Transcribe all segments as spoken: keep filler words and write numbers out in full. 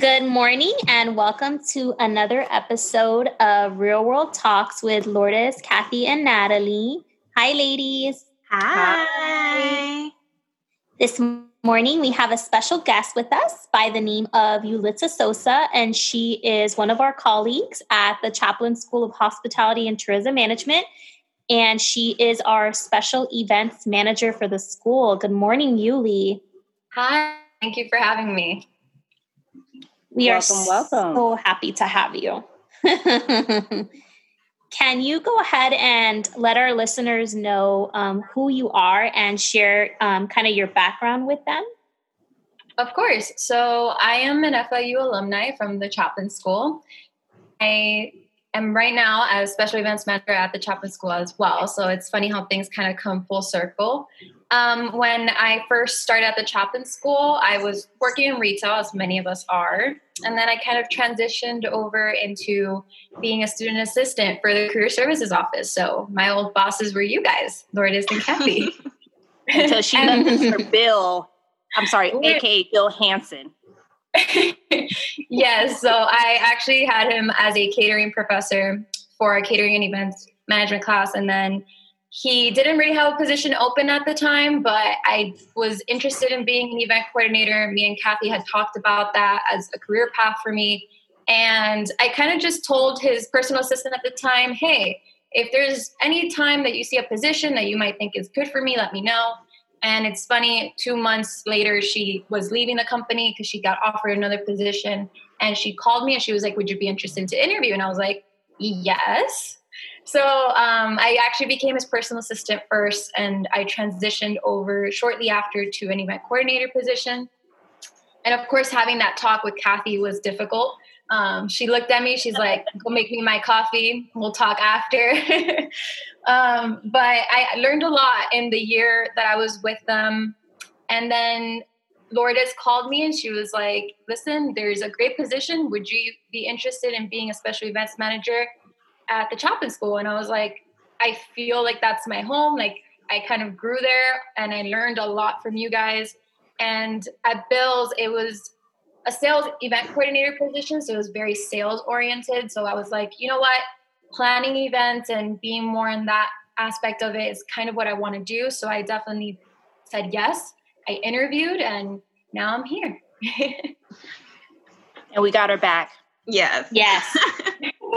Good morning and welcome to another episode of Real World Talks with Lourdes, Kathy, and Natalie. Hi, ladies. Hi. Hi. This morning we have a special guest with us by the name of Yuletza Sosa, and she is one of our colleagues at the Chaplin School of Hospitality and Tourism Management, and she is our special events manager for the school. Good morning, Yuli. Hi. Thank you for having me. We welcome, are welcome. So happy to have you. Can you go ahead and let our listeners know um, who you are and share um, kind of your background with them? Of course. So I am an F I U alumni from the Chaplin School. I am right now as special events manager at the Chaplin School as well. So it's funny how things kind of come full circle. Um, when I first started at the Chaplin School, I was working in retail, as many of us are, and then I kind of transitioned over into being a student assistant for the Career Services Office. So my old bosses were you guys, Lourdes and Kathy. Until she and, left us for Bill, I'm sorry, a k a. Bill Hansen. Yes, so I actually had him as a catering professor for a catering and events management class, and then he didn't really have a position open at the time, but I was interested in being an event coordinator. Me and Kathy had talked about that as a career path for me. And I kind of just told his personal assistant at the time, hey, if there's any time that you see a position that you might think is good for me, let me know. And it's funny, two months later, she was leaving the company because she got offered another position. And she called me and she was like, would you be interested to interview? And I was like, yes. So um, I actually became his personal assistant first, and I transitioned over shortly after to an event coordinator position. And of course, having that talk with Kathy was difficult. Um, she looked at me. She's like, go make me my coffee. We'll talk after. um, but I learned a lot in the year that I was with them. And then Lourdes called me and she was like, listen, there's a great position. Would you be interested in being a special events manager at the Chaplin School? And I was like, I feel like that's my home. Like I kind of grew there and I learned a lot from you guys. And at Bill's, it was a sales event coordinator position. So it was very sales oriented. So I was like, you know what, planning events and being more in that aspect of it is kind of what I want to do. So I definitely said yes. I interviewed and now I'm here. And we got her back. Yes. Yes.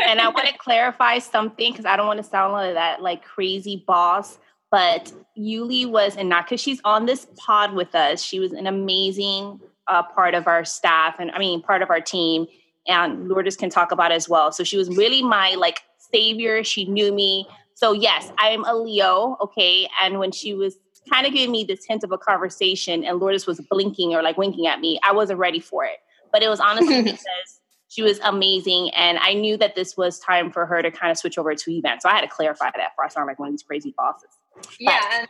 And I want to clarify something because I don't want to sound like that like crazy boss, but Yuli was, and not because she's on this pod with us, she was an amazing uh, part of our staff and I mean, part of our team, and Lourdes can talk about it as well. So she was really my like savior. She knew me. So yes, I'm a Leo. Okay. And when she was kind of giving me this hint of a conversation and Lourdes was blinking or like winking at me, I wasn't ready for it, but it was honestly because she was amazing, and I knew that this was time for her to kind of switch over to events. So I had to clarify that for I sound like one of these crazy bosses. But yeah, and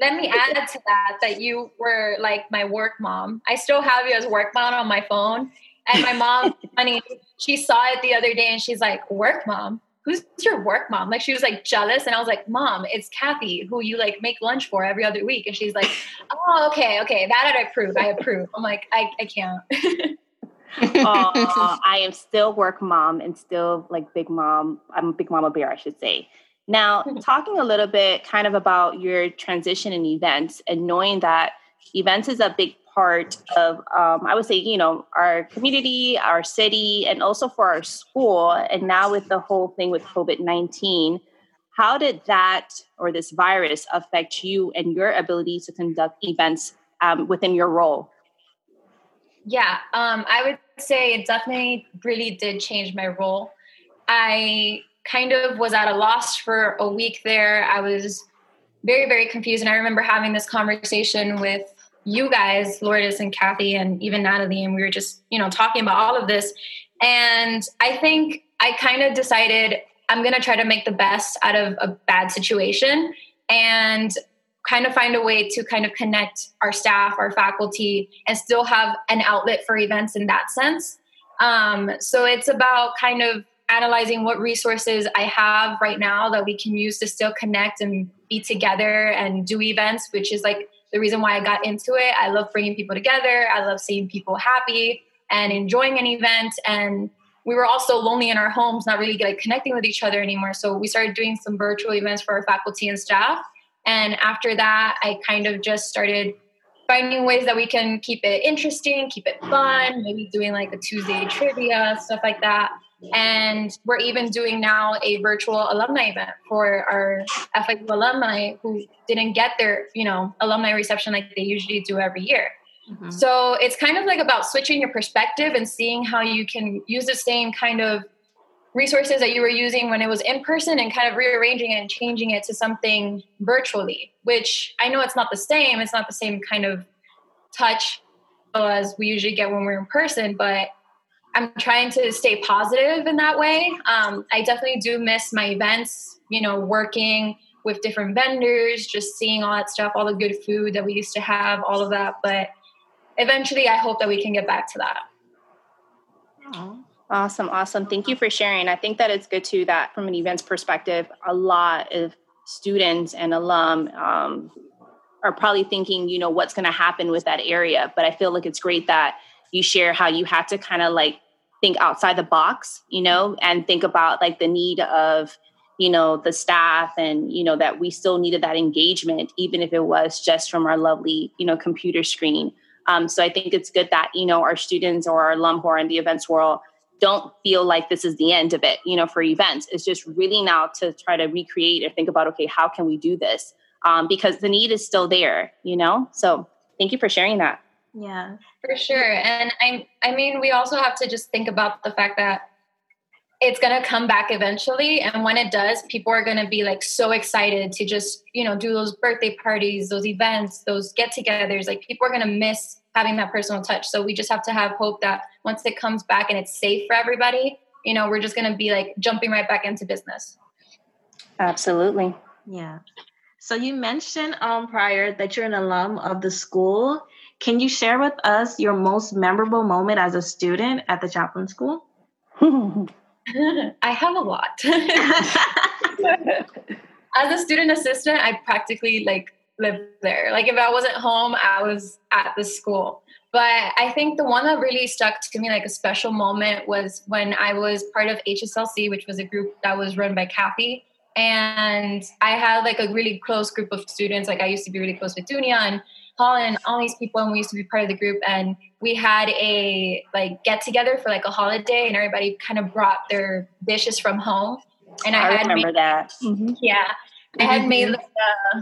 let me add to that that you were like my work mom. I still have you as work mom on my phone, and my mom, honey, she saw it the other day, and she's like, "Work mom? Who's your work mom?" Like she was like jealous, and I was like, "Mom, it's Kathy, who you like make lunch for every other week." And she's like, "Oh, okay, okay, that I approve. I approve." I'm like, "I, I can't." uh, I am still work mom and still like big mom. I'm a big mama bear, I should say. Now, talking a little bit kind of about your transition in events and knowing that events is a big part of, um, I would say, you know, our community, our city, and also for our school. And now with the whole thing with covid nineteen, how did that or this virus affect you and your ability to conduct events um, within your role? Yeah, um, I would say it definitely really did change my role. I kind of was at a loss for a week there. I was very, very confused. And I remember having this conversation with you guys, Lourdes and Kathy and even Natalie, and we were just, you know, talking about all of this. And I think I kind of decided I'm going to try to make the best out of a bad situation and kind of find a way to kind of connect our staff, our faculty, and still have an outlet for events in that sense. Um, so it's about kind of analyzing what resources I have right now that we can use to still connect and be together and do events, which is like the reason why I got into it. I love bringing people together. I love seeing people happy. and enjoying an event. And we were all so lonely in our homes, not really like connecting with each other anymore. So we started doing some virtual events for our faculty and staff. And after that, I kind of just started finding ways that we can keep it interesting, keep it fun, maybe doing like a Tuesday trivia, stuff like that. And we're even doing now a virtual alumni event for our F I U alumni who didn't get their, you know, alumni reception like they usually do every year. Mm-hmm. So it's kind of like about switching your perspective and seeing how you can use the same kind of resources that you were using when it was in person and kind of rearranging it and changing it to something virtually, which I know it's not the same. It's not the same kind of touch as we usually get when we're in person, but I'm trying to stay positive in that way. Um, I definitely do miss my events, you know, working with different vendors, just seeing all that stuff, all the good food that we used to have, all of that. But eventually I hope that we can get back to that. Aww. Awesome. Awesome. Thank you for sharing. I think that it's good too, that from an events perspective, a lot of students and alum um, are probably thinking, you know, what's going to happen with that area. But I feel like it's great that you share how you have to kind of like think outside the box, you know, and think about like the need of, you know, the staff and, you know, that we still needed that engagement, even if it was just from our lovely, you know, computer screen. Um, so I think it's good that, you know, our students or our alum who are in the events world don't feel like this is the end of it, you know, for events. It's just really now to try to recreate or think about, okay, how can we do this? Um, because the need is still there, you know? So thank you for sharing that. Yeah, for sure. And I, I mean, we also have to just think about the fact that it's going to come back eventually. And when it does, people are going to be like so excited to just, you know, do those birthday parties, those events, those get-togethers. Like people are going to miss having that personal touch. So we just have to have hope that once it comes back and it's safe for everybody, you know, we're just going to be like jumping right back into business. Absolutely. Yeah. So you mentioned um, prior that you're an alum of the school. Can you share with us your most memorable moment as a student at the Chaplin School? I have a lot. As a student assistant, I practically like lived there. Like if I wasn't home, I was at the school. But I think the one that really stuck to me, like a special moment, was when I was part of H S L C, which was a group that was run by Kathy. And I had like a really close group of students. Like I used to be really close with Dunia and Paul and all these people, and we used to be part of the group. And we had a like get together for like a holiday, and everybody kind of brought their dishes from home. And I, I had remember made, that. Mm-hmm. Yeah, mm-hmm. I had made like a,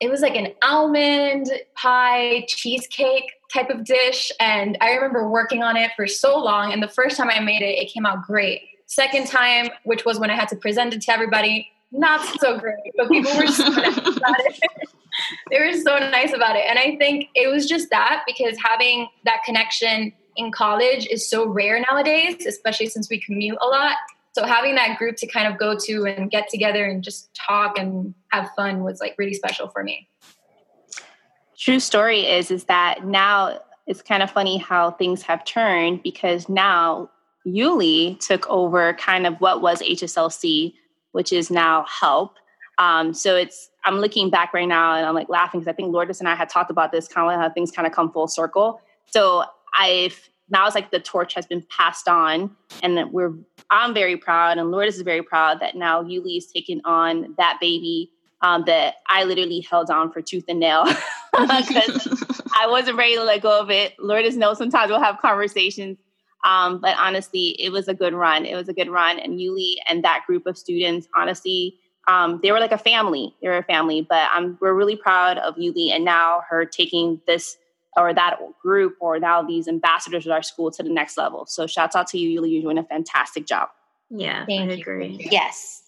it was like an almond pie cheesecake type of dish, and I remember working on it for so long. And the first time I made it, it came out great. Second time, which was when I had to present it to everybody, not so great, but people were so nice about it. They were so nice about it. And I think it was just that, because having that connection in college is so rare nowadays, especially since we commute a lot. So having that group to kind of go to and get together and just talk and have fun was like really special for me. True story is, is that now it's kind of funny how things have turned, because now Yuli took over kind of what was H S L C, which is now HELP. Um, so it's, I'm looking back right now and I'm like laughing because I think Lourdes and I had talked about this, kind of how things kind of come full circle. So I've, now it's like the torch has been passed on, and we're, I'm very proud, and Lourdes is very proud that now Yuli is taking on that baby um, that I literally held on for tooth and nail because I wasn't ready to let go of it. Lourdes knows sometimes we'll have conversations. Um, but honestly, it was a good run. It was a good run. And Yuli and that group of students, honestly, um, they were like a family. They were a family. But um, we're really proud of Yuli, and now her taking this or that group or now these ambassadors at our school to the next level. So shouts out to you, Yuli. You're doing a fantastic job. Yeah, Thank I agree. You. Yes.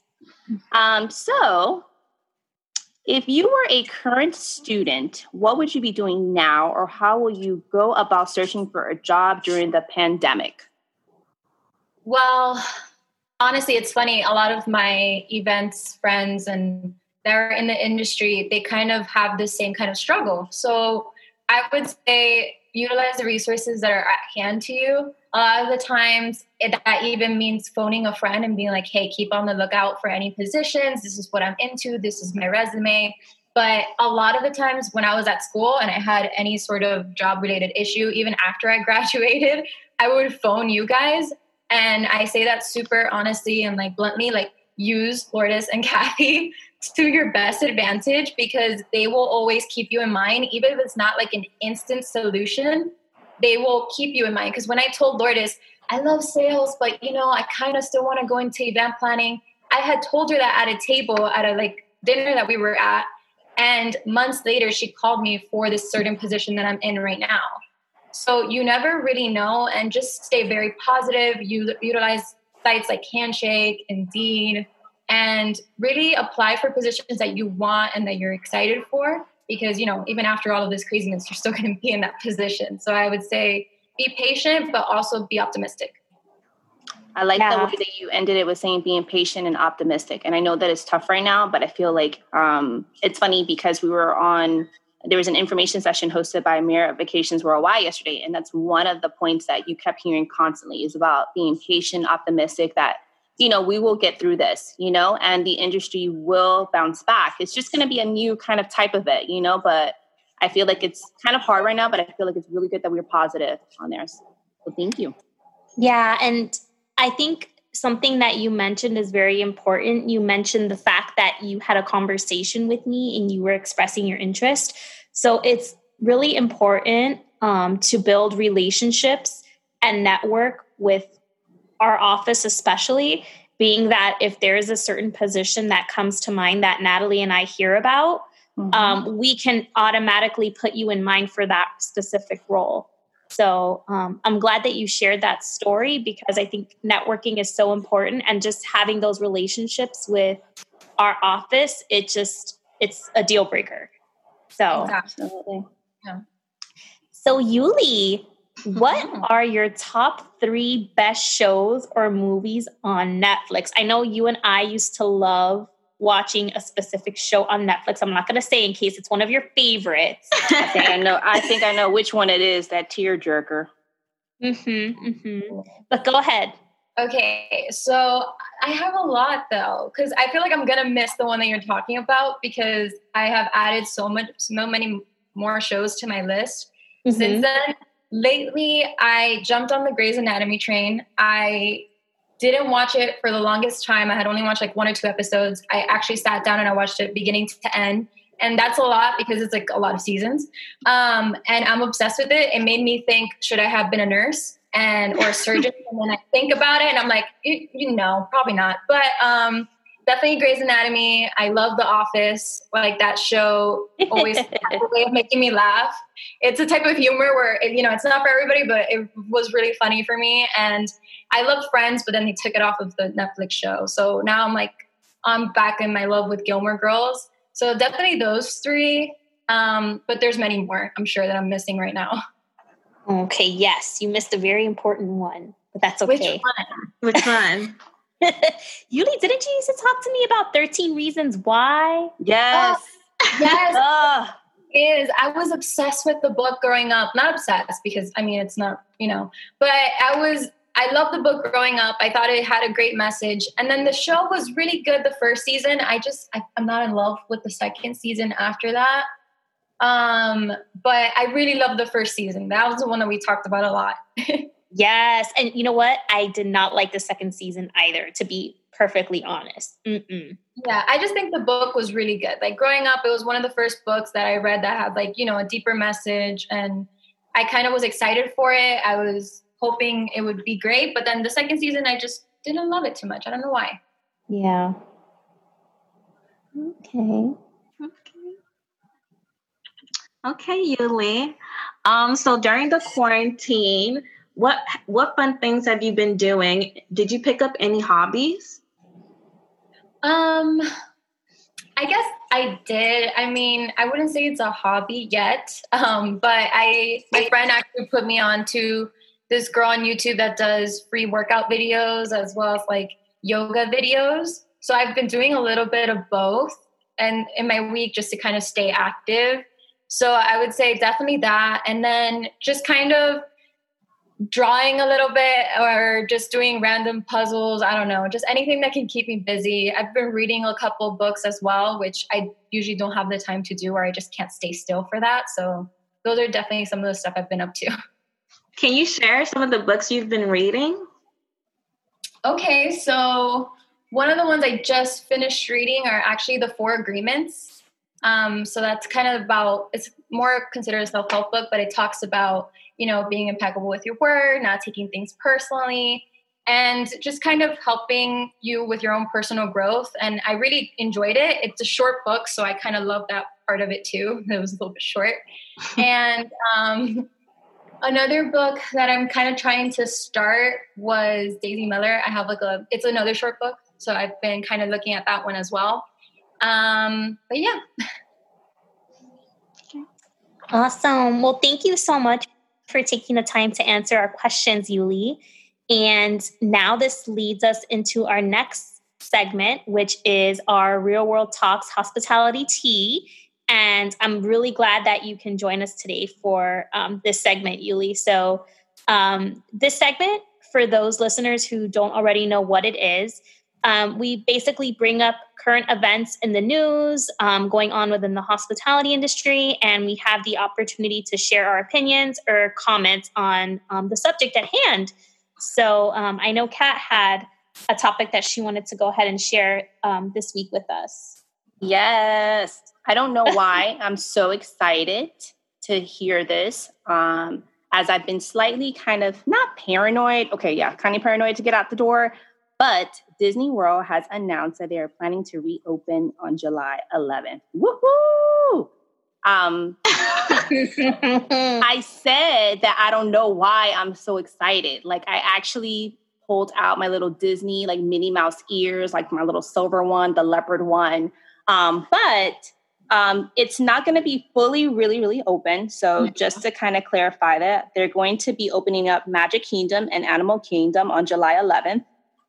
Um, so if you were a current student, what would you be doing now, or how will you go about searching for a job during the pandemic? Well, honestly, it's funny. A lot of my events friends and they're in the industry, they kind of have the same kind of struggle. So I would say utilize the resources that are at hand to you. A lot of the times it, that even means phoning a friend and being like, hey, keep on the lookout for any positions. This is what I'm into. This is my resume. But a lot of the times when I was at school and I had any sort of job related issue, even after I graduated, I would phone you guys, and I say that super honestly and like bluntly, like use Lourdes and Kathy to your best advantage, because they will always keep you in mind. Even if it's not like an instant solution, they will keep you in mind. Because when I told Lourdes, I love sales, but you know, I kind of still want to go into event planning. I had told her that at a table, at a like dinner that we were at. And months later, she called me for this certain position that I'm in right now. So you never really know, and just stay very positive. You utilize sites like Handshake, Indeed, and really apply for positions that you want and that you're excited for, because, you know, even after all of this craziness, you're still going to be in that position. So I would say be patient, but also be optimistic. I like yeah. the way that you ended it with saying being patient and optimistic. And I know that it's tough right now, but I feel like um, it's funny because we were on, there was an information session hosted by Marriott Vacations Worldwide yesterday. And that's one of the points that you kept hearing constantly, is about being patient, optimistic, that, you know, we will get through this, you know, and the industry will bounce back. It's just going to be a new kind of type of it, you know, but I feel like it's kind of hard right now, but I feel like it's really good that we're positive on there. So thank you. Yeah. And I think something that you mentioned is very important. You mentioned the fact that you had a conversation with me and you were expressing your interest. So it's really important um, to build relationships and network with our office, especially being that if there is a certain position that comes to mind that Natalie and I hear about, mm-hmm. um, we can automatically put you in mind for that specific role. So um, I'm glad that you shared that story, because I think networking is so important, and just having those relationships with our office, it just, it's a deal breaker. So, absolutely. Yeah. So Yuli, what are your top three best shows or movies on Netflix? I know you and I used to love watching a specific show on Netflix. I'm not going to say in case it's one of your favorites. I think I know. I think I know which one it is. That tearjerker. Mm-hmm. Mm-hmm. But go ahead. Okay, so I have a lot though, because I feel like I'm going to miss the one that you're talking about, because I have added so much, so many more shows to my list mm-hmm. since then. Lately, I jumped on the Grey's Anatomy train. I didn't watch it for the longest time. I had only watched like one or two episodes. I actually sat down and I watched it beginning to end. And that's a lot, because it's like a lot of seasons. Um, and I'm obsessed with it. It made me think, should I have been a nurse and or a surgeon? And then I think about it and I'm like, you, you know, probably not. But um, definitely Grey's Anatomy. I love The Office. Like that show always has a way of making me laugh. It's a type of humor where, it, you know, it's not for everybody, but it was really funny for me. And I love Friends, but then they took it off of the Netflix show. So now I'm like, I'm back in my love with Gilmore Girls. So definitely those three. Um, but there's many more, I'm sure, that I'm missing right now. Okay, yes. You missed a very important one, but that's okay. Which one? Which one? Yuli, didn't you used to talk to me about thirteen Reasons Why? Yes. Oh, yes. Oh. Is I was obsessed with the book growing up. Not obsessed, because, I mean, it's not, you know. But I was... I loved the book growing up. I thought it had a great message. And then the show was really good the first season. I just, I, I'm not in love with the second season after that. Um, but I really loved the first season. That was the one that we talked about a lot. Yes. And you know what? I did not like the second season either, to be perfectly honest. Mm-mm. Yeah. I just think the book was really good. Like growing up, it was one of the first books that I read that had like, you know, a deeper message. And I kind of was excited for it. I was hoping it would be great. But then the second season, I just didn't love it too much. I don't know why. Yeah. Okay. Okay. Okay, Yuli. Um, so during the quarantine, what what fun things have you been doing? Did you pick up any hobbies? Um, I guess I did. I mean, I wouldn't say it's a hobby yet. Um, but I my friend actually put me on to this girl on YouTube that does free workout videos as well as like yoga videos. So I've been doing a little bit of both and in my week just to kind of stay active. So I would say definitely that. And then just kind of drawing a little bit or just doing random puzzles. I don't know, just anything that can keep me busy. I've been reading a couple books as well, which I usually don't have the time to do, or I just can't stay still for that. So those are definitely some of the stuff I've been up to. Can you share some of the books you've been reading? Okay, so one of the ones I just finished reading are actually The Four Agreements. Um, so that's kind of about, it's more considered a self-help book, but it talks about, you know, being impeccable with your word, not taking things personally, and just kind of helping you with your own personal growth. And I really enjoyed it. It's a short book, so I kind of love that part of it too. It was a little bit short. And um, another book that I'm kind of trying to start was Daisy Miller. I have like a, it's another short book. So I've been kind of looking at that one as well. Um, but yeah. Awesome. Well, thank you so much for taking the time to answer our questions, Yuli. And now this leads us into our next segment, which is our Real World Talks Hospitality Tea. And I'm really glad that you can join us today for um, this segment, Yuli. So um, this segment, for those listeners who don't already know what it is, um, we basically bring up current events in the news um, going on within the hospitality industry, and we have the opportunity to share our opinions or comments on um, the subject at hand. So um, I know Kat had a topic that she wanted to go ahead and share um, this week with us. Yes. I don't know why. I'm so excited to hear this. Um, as I've been slightly kind of not paranoid. Okay, yeah, kind of paranoid to get out the door. But Disney World has announced that they are planning to reopen on July eleventh. Woohoo! Um, I said that I don't know why I'm so excited. Like, I actually pulled out my little Disney, like, Minnie Mouse ears, like my little silver one, the leopard one. Um, but um, it's not going to be fully, really, really open. So mm-hmm. just to kind of clarify that, they're going to be opening up Magic Kingdom and Animal Kingdom on July eleventh.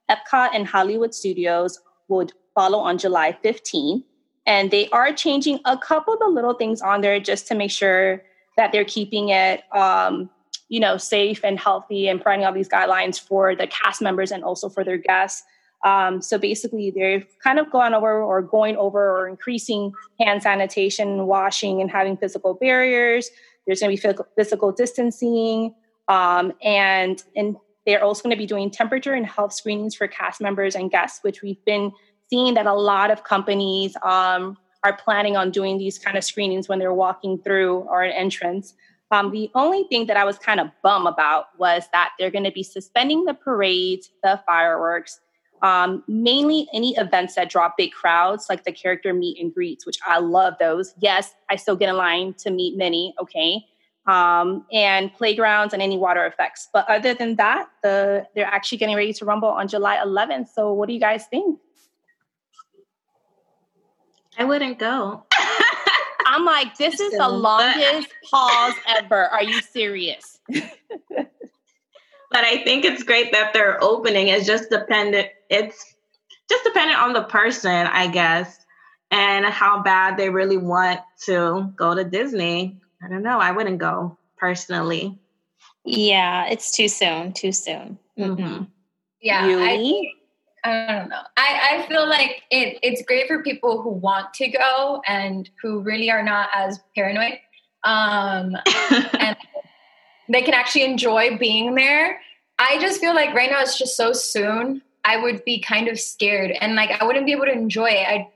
Epcot and Hollywood Studios would follow on July fifteenth. And they are changing a couple of the little things on there just to make sure that they're keeping it, um, you know, safe and healthy and providing all these guidelines for the cast members and also for their guests. Um, so basically, they've kind of gone over or going over or increasing hand sanitation, washing, and having physical barriers. There's going to be physical distancing. Um, and, and they're also going to be doing temperature and health screenings for cast members and guests, which we've been seeing that a lot of companies um, are planning on doing these kind of screenings when they're walking through or an entrance. Um, the only thing that I was kind of bummed about was that they're going to be suspending the parades, the fireworks, um, mainly any events that draw big crowds, like the character meet and greets, which I love those. Yes, I still get in line to meet Minnie, okay, um, and playgrounds and any water effects. But other than that, the they're actually getting ready to rumble on July eleventh. So what do you guys think? I wouldn't go. I'm like, this is the longest pause ever. Are you serious? But I think it's great that they're opening. It's just dependent. It's just dependent on the person, I guess, and how bad they really want to go to Disney. I don't know. I wouldn't go personally. Yeah, it's too soon. Too soon. Mm-hmm. Yeah. Really? I- I don't know. I, I feel like it, it's great for people who want to go and who really are not as paranoid. Um, and they can actually enjoy being there. I just feel like right now it's just so soon. I would be kind of scared and like, I wouldn't be able to enjoy it. I,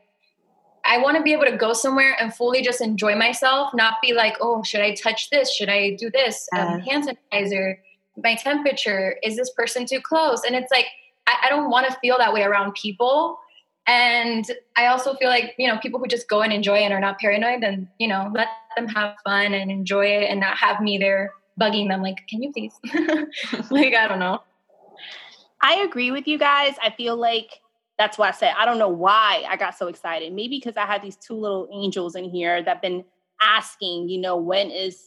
I want to be able to go somewhere and fully just enjoy myself, not be like, oh, should I touch this? Should I do this? Um, hand sanitizer, my temperature, is this person too close? And it's like, I don't want to feel that way around people. And I also feel like, you know, people who just go and enjoy and are not paranoid, then, you know, let them have fun and enjoy it and not have me there bugging them. Like, can you please? Like, I don't know. I agree with you guys. I feel like that's why I said, I don't know why I got so excited. Maybe because I had these two little angels in here that been asking, you know, when is,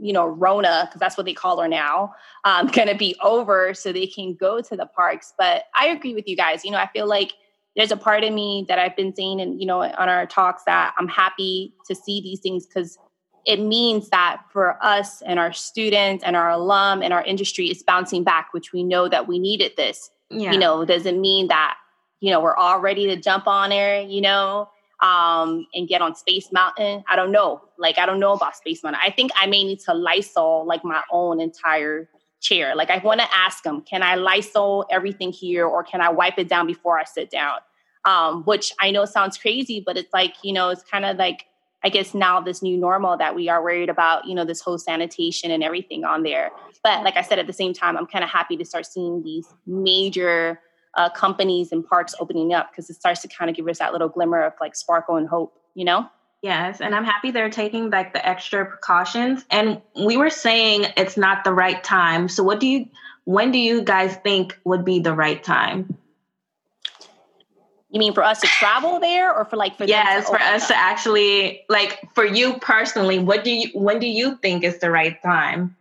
you know, Rona, because that's what they call her now, um, going to be over so they can go to the parks. But I agree with you guys. You know, I feel like there's a part of me that I've been saying and, you know, on our talks that I'm happy to see these things because it means that for us and our students and our alum and our industry is bouncing back, which we know that we needed this. Yeah. You know, doesn't mean that, you know, we're all ready to jump on air, you know, Um, and get on Space Mountain. I don't know. Like, I don't know about Space Mountain. I think I may need to Lysol, like, my own entire chair. Like I want to ask them, can I Lysol everything here or can I wipe it down before I sit down? Um, which I know sounds crazy, but it's like, you know, it's kind of like, I guess now this new normal that we are worried about, you know, this whole sanitation and everything on there. But like I said, at the same time, I'm kind of happy to start seeing these major uh, companies and parks opening up because it starts to kind of give us that little glimmer of like sparkle and hope, you know? Yes. And I'm happy they're taking like the extra precautions. And we were saying it's not the right time. So what do you, when do you guys think would be the right time? You mean for us to travel there or for like, for yes, for us up? to actually, like for you personally, what do you, when do you think is the right time?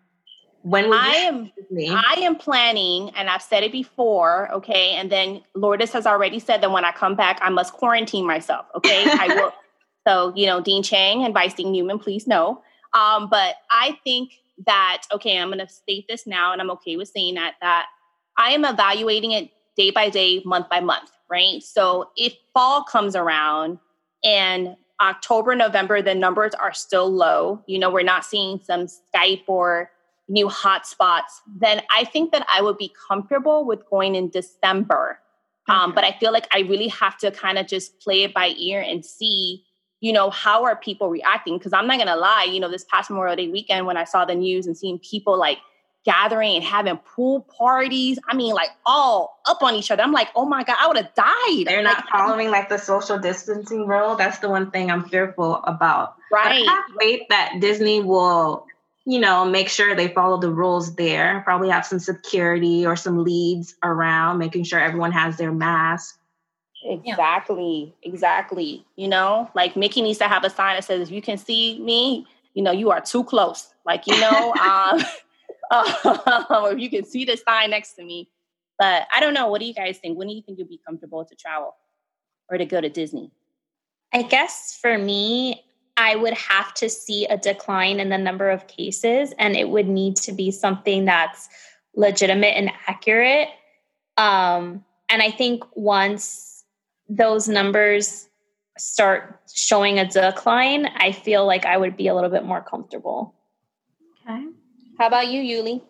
When will I am, I am planning, and I've said it before, okay. And then Lourdes has already said that when I come back, I must quarantine myself. Okay. I will. So, you know, Dean Chang and Vice Dean Newman, please no. Um, but I think that, okay, I'm going to state this now, and I'm okay with saying that, that I am evaluating it day by day, month by month, right? So if fall comes around and October, November, the numbers are still low, you know, we're not seeing some Skype or new hotspots, then I think that I would be comfortable with going in December. Okay. Um, but I feel like I really have to kind of just play it by ear and see, you know, how are people reacting? Because I'm not going to lie, you know, this past Memorial Day weekend when I saw the news and seeing people like gathering and having pool parties, I mean, like all up on each other. I'm like, oh my God, I would have died. They're like, not following like the social distancing rule. That's the one thing I'm fearful about. Right. But I have faith that Disney will, you know, make sure they follow the rules there. Probably have some security or some leads around, making sure everyone has their mask. Exactly. Yeah. Exactly. You know, like Mickey needs to have a sign that says, if you can see me, you know, you are too close. Like, you know, um, uh, if you can see the sign next to me. But I don't know. What do you guys think? When do you think you'll be comfortable to travel or to go to Disney? I guess for me, I would have to see a decline in the number of cases, and it would need to be something that's legitimate and accurate. Um, and I think once those numbers start showing a decline, I feel like I would be a little bit more comfortable. Okay. How about you, Yuli?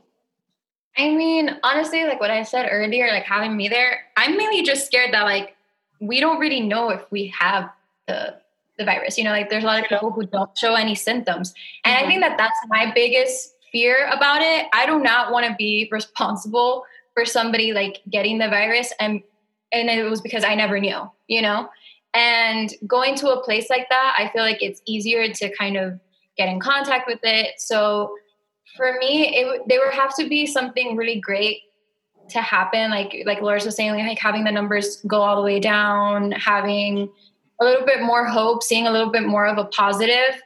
I mean, honestly, like what I said earlier, like having me there, I'm mainly just scared that like, we don't really know if we have the the virus, you know, like there's a lot of people who don't show any symptoms. And mm-hmm. I think that that's my biggest fear about it. I do not want to be responsible for somebody like getting the virus and And it was because I never knew, you know, and going to a place like that, I feel like it's easier to kind of get in contact with it. So for me, it they would have to be something really great to happen. Like, like Laura's was saying, like having the numbers go all the way down, having a little bit more hope, seeing a little bit more of a positive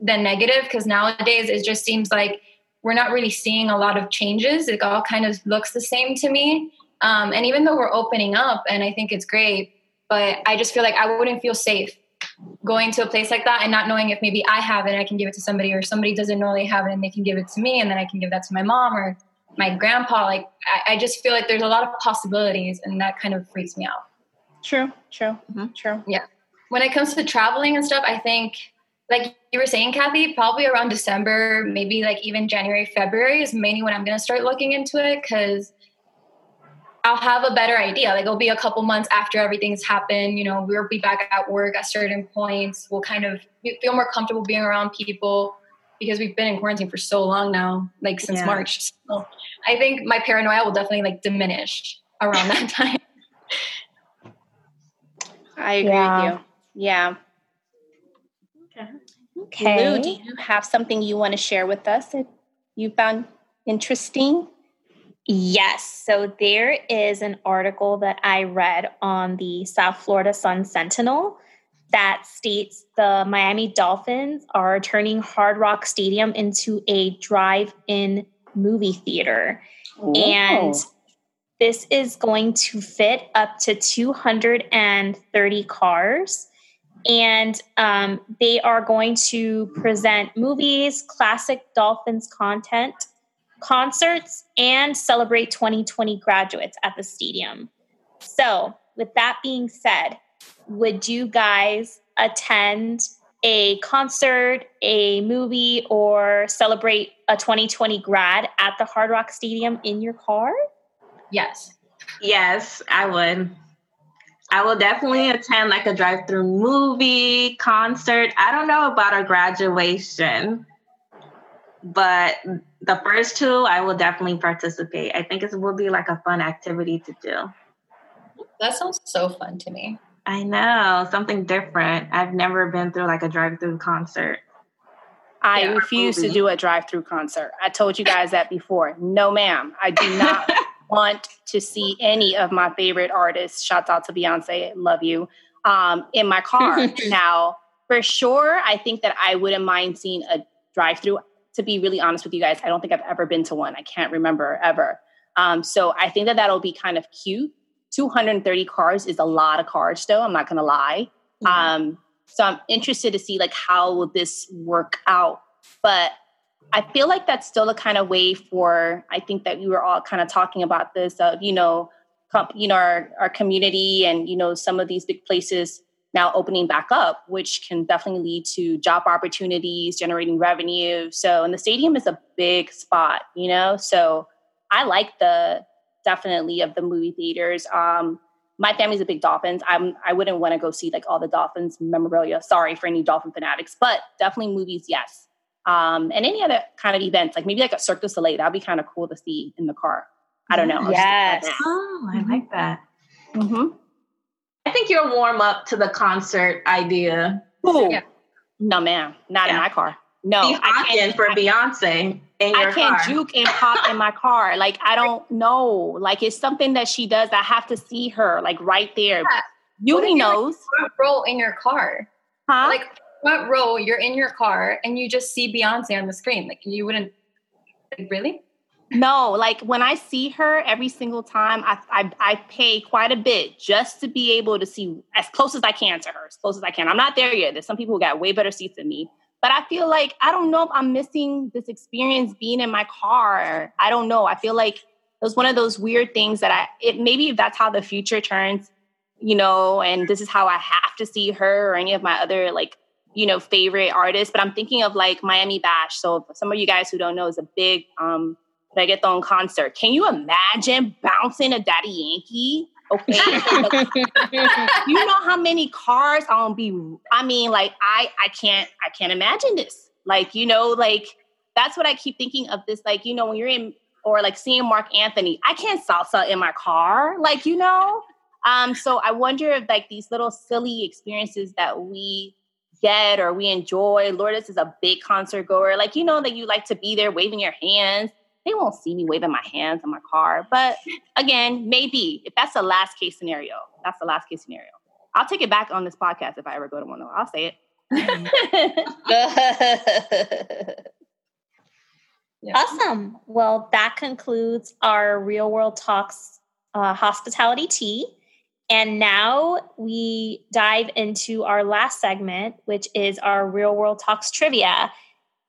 than negative. Cause nowadays it just seems like we're not really seeing a lot of changes. It all kind of looks the same to me. Um, and even though we're opening up and I think it's great, but I just feel like I wouldn't feel safe going to a place like that and not knowing if maybe I have it and I can give it to somebody, or somebody doesn't know they have it and they can give it to me, and then I can give that to my mom or my grandpa. Like, I, I just feel like there's a lot of possibilities, and that kind of freaks me out. True, true, mm-hmm. true. Yeah. When it comes to traveling and stuff, I think like you were saying, Kathy, probably around December, maybe like even January, February is mainly when I'm going to start looking into it, because I'll have a better idea. Like it'll be a couple months after everything's happened. You know, we'll be back at work at certain points. We'll kind of feel more comfortable being around people because we've been in quarantine for so long now, like since yeah. March. So I think my paranoia will definitely like diminish around that time. I agree yeah. with you. Yeah. Okay. Okay. Lou, do you have something you want to share with us that you found interesting? Yes. So there is an article that I read on the South Florida Sun Sentinel that states the Miami Dolphins are turning Hard Rock Stadium into a drive-in movie theater. Ooh. And this is going to fit up to two hundred thirty cars. And um, they are going to present movies, classic Dolphins content, concerts, and celebrate twenty twenty graduates at the stadium. So with that being said, would you guys attend a concert, a movie, or celebrate a twenty twenty grad at the Hard Rock Stadium in your car? Yes. Yes, I would. I will definitely attend like a drive-through movie, concert. I don't know about a graduation, but the first two, I will definitely participate. I think it will be like a fun activity to do. That sounds so fun to me. I know, something different. I've never been through like a drive-through concert. I yeah, refuse movie. to do a drive-through concert. I told you guys that before. No, ma'am. I do not want to see any of my favorite artists. Shout out to Beyonce. Love you. Um, in my car. Now, for sure, I think that I wouldn't mind seeing a drive-through. To be really honest with you guys, I don't think I've ever been to one. I can't remember ever. Um, so I think that that'll be kind of cute. two hundred thirty cars is a lot of cars, though. I'm not going to lie. Mm-hmm. Um, so I'm interested to see, like, how will this work out? But I feel like that's still a kind of way for, I think that we were all kind of talking about this, of, you know, comp, you know, our, our community and, you know, some of these big places now opening back up, which can definitely lead to job opportunities, generating revenue. So, and the stadium is a big spot, you know? So I like the, definitely of the movie theaters. Um, my family's a big Dolphins. I'm, I wouldn't want to go see like all the Dolphins memorabilia. Sorry for any Dolphin fanatics, but definitely movies. Yes. Um, and any other kind of events, like maybe like a Cirque du Soleil, that'd be kind of cool to see in the car. I don't know. I'll yes. Oh, I like that. Mm-hmm. I think you'll warm up to the concert idea. Ooh. Yeah. No, ma'am. Not yeah. in my car. No. Be I can't for I, Beyonce. In your I can't car. Juke and pop in my car. Like, I don't know. Like, it's something that she does. I have to see her, like, right there. Yeah. Yuri knows. Like, front row in your car. Huh? Like, front row, you're in your car, and you just see Beyonce on the screen. Like, you wouldn't... Like, really? No, like, when I see her every single time, I, I I pay quite a bit just to be able to see as close as I can to her, as close as I can. I'm not there yet. There's some people who got way better seats than me. But I feel like, I don't know if I'm missing this experience being in my car. I don't know. I feel like it was one of those weird things that I, it, maybe if that's how the future turns, you know, and this is how I have to see her or any of my other, like, you know, favorite artists. But I'm thinking of like Miami Bash. So for some of you guys who don't know, is a big um, reggaeton concert. Can you imagine bouncing a Daddy Yankee? Okay. You know how many cars I'll be, I mean, like, I, I can't, I can't imagine this. Like, you know, like, that's what I keep thinking of this. Like, you know, when you're in, or like seeing Mark Anthony, I can't salsa in my car. Like, you know? Um, so I wonder if like these little silly experiences that we get or we enjoy, Lourdes is a big concert goer. Like, you know, that you like to be there waving your hands. They won't see me waving my hands in my car. But again, maybe if that's the last case scenario, that's the last case scenario. I'll take it back on this podcast if I ever go to one. I'll say it. Yeah. Awesome. Well, that concludes our Real World Talks uh, hospitality tea. And now we dive into our last segment, which is our Real World Talks trivia.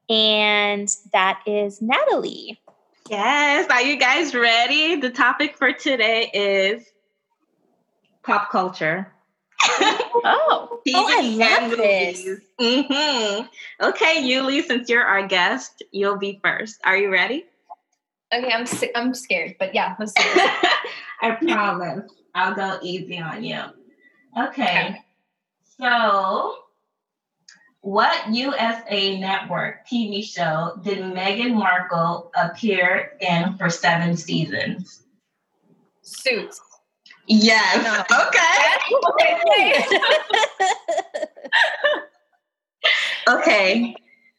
And that is Natalie. Yes. Are you guys ready? The topic for today is pop culture. Oh, T V oh, I love this. Mm-hmm. Okay, Yuli, since you're our guest, you'll be first. Are you ready? Okay, I'm I'm scared, but yeah, let's do it. I promise. I'll go easy on you. Okay. Okay. So, what U S A Network T V show did Meghan Markle appear in for seven seasons? Suits. Yes. No. Okay. Okay. Okay.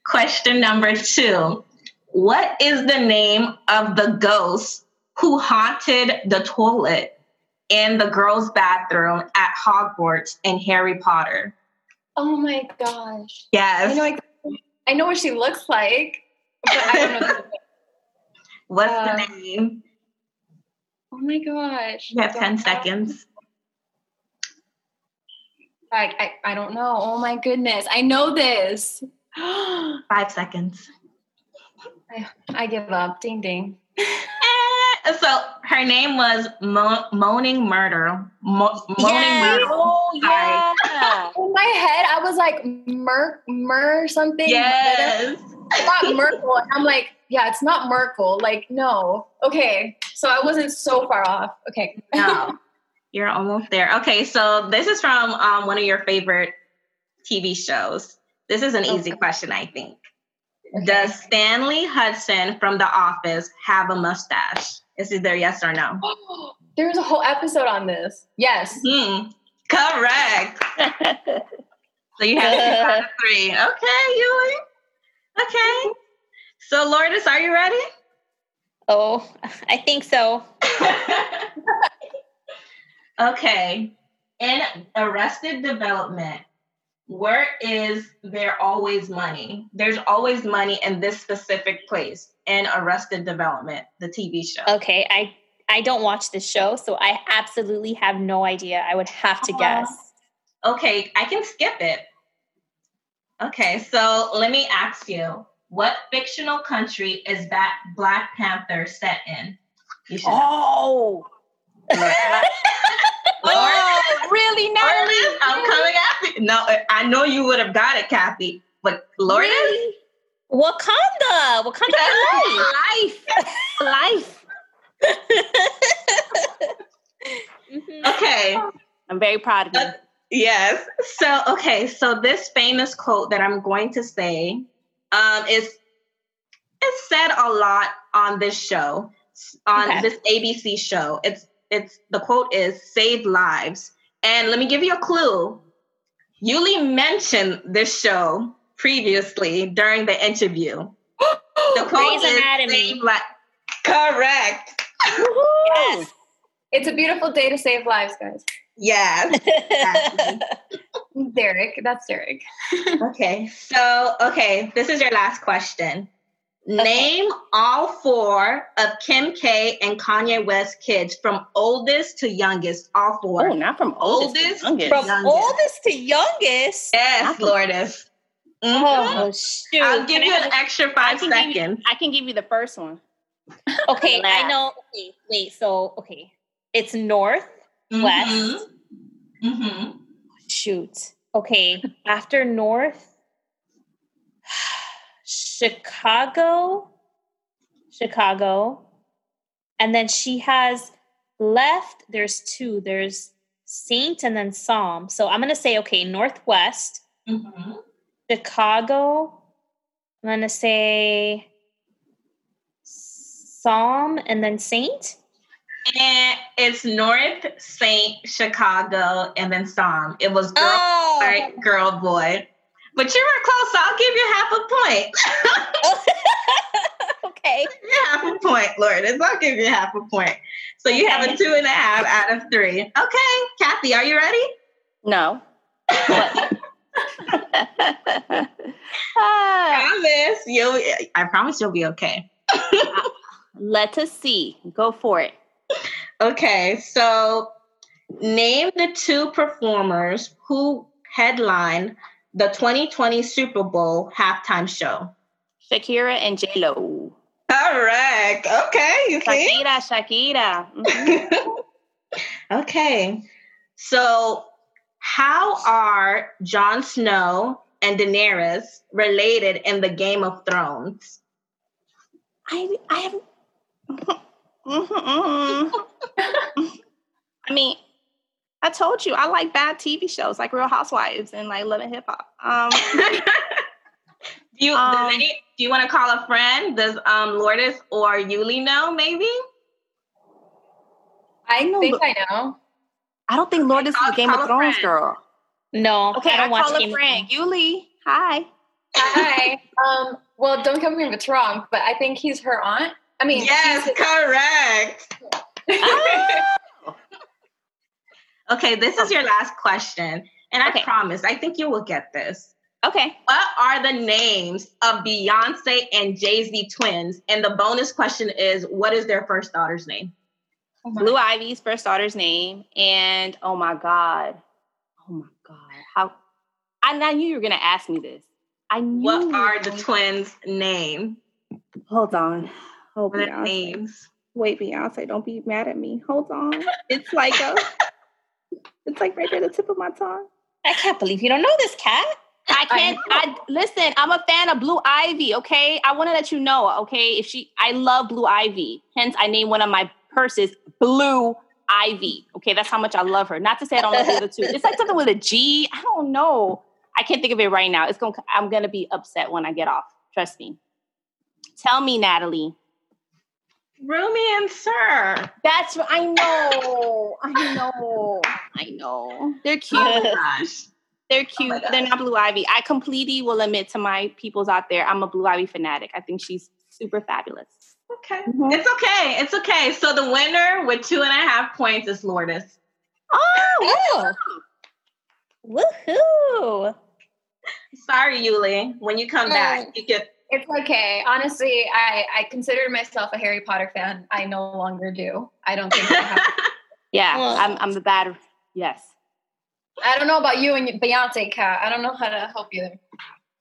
Question number two. What is the name of the ghost who haunted the toilet in the girls' bathroom at Hogwarts in Harry Potter? Oh my gosh. Yes. I know, I, I know what she looks like, but I don't know. What's uh, the name? Oh my gosh. You have ten seconds. Like, I, I don't know. Oh my goodness. I know this. Five seconds. I, I give up. Ding, ding. So her name was Mo- Moaning Murder. Mo- Moaning yes. Murder. Oh, yeah. In my head, I was like, Mer, Mer something. Yes. Not Merkel. I'm like, yeah, it's not Merkel. Like, no. Okay. So I wasn't so far off. Okay. No. You're almost there. Okay. So this is from um, one of your favorite T V shows. This is an okay. easy question, I think. Okay. Does Stanley Hudson from The Office have a mustache? It's either yes or no. There's a whole episode on this. Yes. Mm-hmm. Correct. So you have two out of three. Okay, Yui. Okay. So, Lourdes, are you ready? Oh, I think so. Okay. In Arrested Development, where is there always money? There's always money in this specific place in Arrested Development, the T V show. Okay, I, I don't watch this show, so I absolutely have no idea. I would have to uh, guess. Okay, I can skip it. Okay, so let me ask you, what fictional country is that Black Panther set in? You should oh! Oh, really? No, Lourdes, I'm coming after you. No, I know you would have got it, Kathy. But Lourdes? Really? Wakanda. Wakanda for life. Life. Life. Mm-hmm. Okay. I'm very proud of you. Uh, yes. So, okay. So this famous quote that I'm going to say um, is it's said a lot on this show, on okay. this A B C show. It's It's the quote is save lives. And let me give you a clue. Yuli mentioned this show previously during the interview. The quote Grey's is Anatomy. Save lives. Correct. Yes. It's a beautiful day to save lives, guys. Yes. Derek, that's Derek. Okay. So, okay, this is your last question. Okay. Name all four of Kim K and Kanye West's kids from oldest to youngest. All four. Oh, not from oldest, oldest to youngest. From youngest. Oldest to youngest? Yes, Lourdes. Mm-hmm. Oh, shoot. I'll give can you I, an extra five I seconds. You, I can give you the first one. Okay, I know. Okay, wait, so, okay. It's North, mm-hmm. West. Mm-hmm. Shoot. Okay, after North. Chicago, Chicago, and then she has left. There's two. There's Saint and then Psalm. So I'm going to say, okay, Northwest, mm-hmm. Chicago. I'm going to say Psalm and then Saint. And it's North, Saint, Chicago, and then Psalm. It was girl, oh. Right, girl, boy. But you were close, so I'll give you half a point. Okay. Half a point, Lourdes. I'll give you half a point. So you okay. have a two and a half out of three. Okay. Kathy, are you ready? No. promise you'll, I promise you'll be okay. Let us see. Go for it. Okay. So name the two performers who headline the twenty twenty Super Bowl halftime show. Shakira and J-Lo. Correct. Okay, you see? Shakira, Shakira. Mm-hmm. Okay. So how are Jon Snow and Daenerys related in the Game of Thrones? I I have... I mean... I told you, I like bad T V shows, like Real Housewives and like Love and Hip Hop. Um, do you um, do you want to call a friend? Does um, Lourdes or Yuli know, maybe? I know, think I know. I don't think Lourdes is a Game of Thrones girl. No, okay, I don't watch Game of Thrones. Yuli, hi. Hi. um, well, don't come here what's wrong, but I think he's her aunt. I mean, yes, correct. Oh. Okay, this is your last question. And I okay. promise, I think you will get this. Okay. What are the names of Beyonce and Jay-Z twins? And the bonus question is, what is their first daughter's name? Oh Blue Ivy's first daughter's name. And, oh, my God. Oh, my God. How? I, I knew you were going to ask me this. I knew. What are the twins' name? Hold on. Oh, what are their names? Wait, Beyonce, don't be mad at me. Hold on. It's like a, it's like right there at the tip of my tongue. I can't believe you don't know this, Kat. I can't. I, I listen, I'm a fan of Blue Ivy, okay? I want to let you know, okay? If she, I love Blue Ivy. Hence, I named one of my purses Blue Ivy, okay? That's how much I love her. Not to say I don't love the other two. It's like something with a G. I don't know. I can't think of it right now. It's gonna. I'm going to be upset when I get off. Trust me. Tell me, Natalie. Roomy and Sir. That's what I know. I know. I know. They're cute. Oh my gosh. They're cute. Oh, they're not Blue Ivy. I completely will admit to my peoples out there, I'm a Blue Ivy fanatic. I think she's super fabulous. Okay. Mm-hmm. It's okay. It's okay. So the winner with two and a half points is Lourdes. Oh, woo. Woohoo. Sorry, Yuli. When you come oh. back, you can. It's okay. Honestly, I, I considered myself a Harry Potter fan. I no longer do. I don't think I have. Yeah, well, I'm I'm the bad. Yes. I don't know about you and Beyonce, Kat. I don't know how to help you there.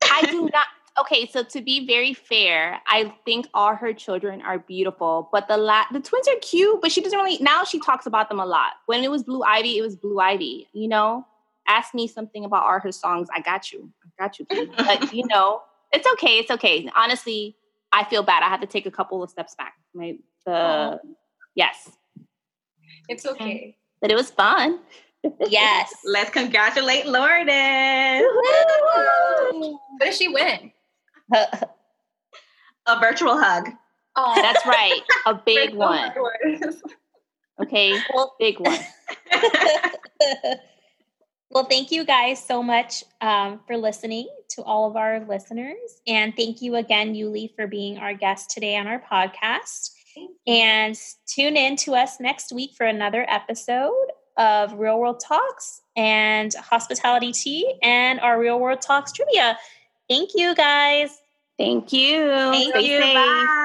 I do not. Okay, so to be very fair, I think all her children are beautiful, but the la- the twins are cute, but she doesn't really, now she talks about them a lot. When it was Blue Ivy, it was Blue Ivy, you know? Ask me something about all her songs. I got you. I got you. Please. But, you know, it's okay. It's okay. Honestly, I feel bad. I have to take a couple of steps back. My, the, yes. It's okay. But it was fun. Yes. Let's congratulate Lourdes. Woo-hoo. What did she win? A virtual hug. Oh, that's right. A big one. Okay. Well, big one. Well, thank you guys so much um, for listening to all of our listeners. And thank you again, Yuli, for being our guest today on our podcast. And tune in to us next week for another episode of Real World Talks and Hospitality Tea and our Real World Talks trivia. Thank you, guys. Thank you. Thank, Thank you. Bye.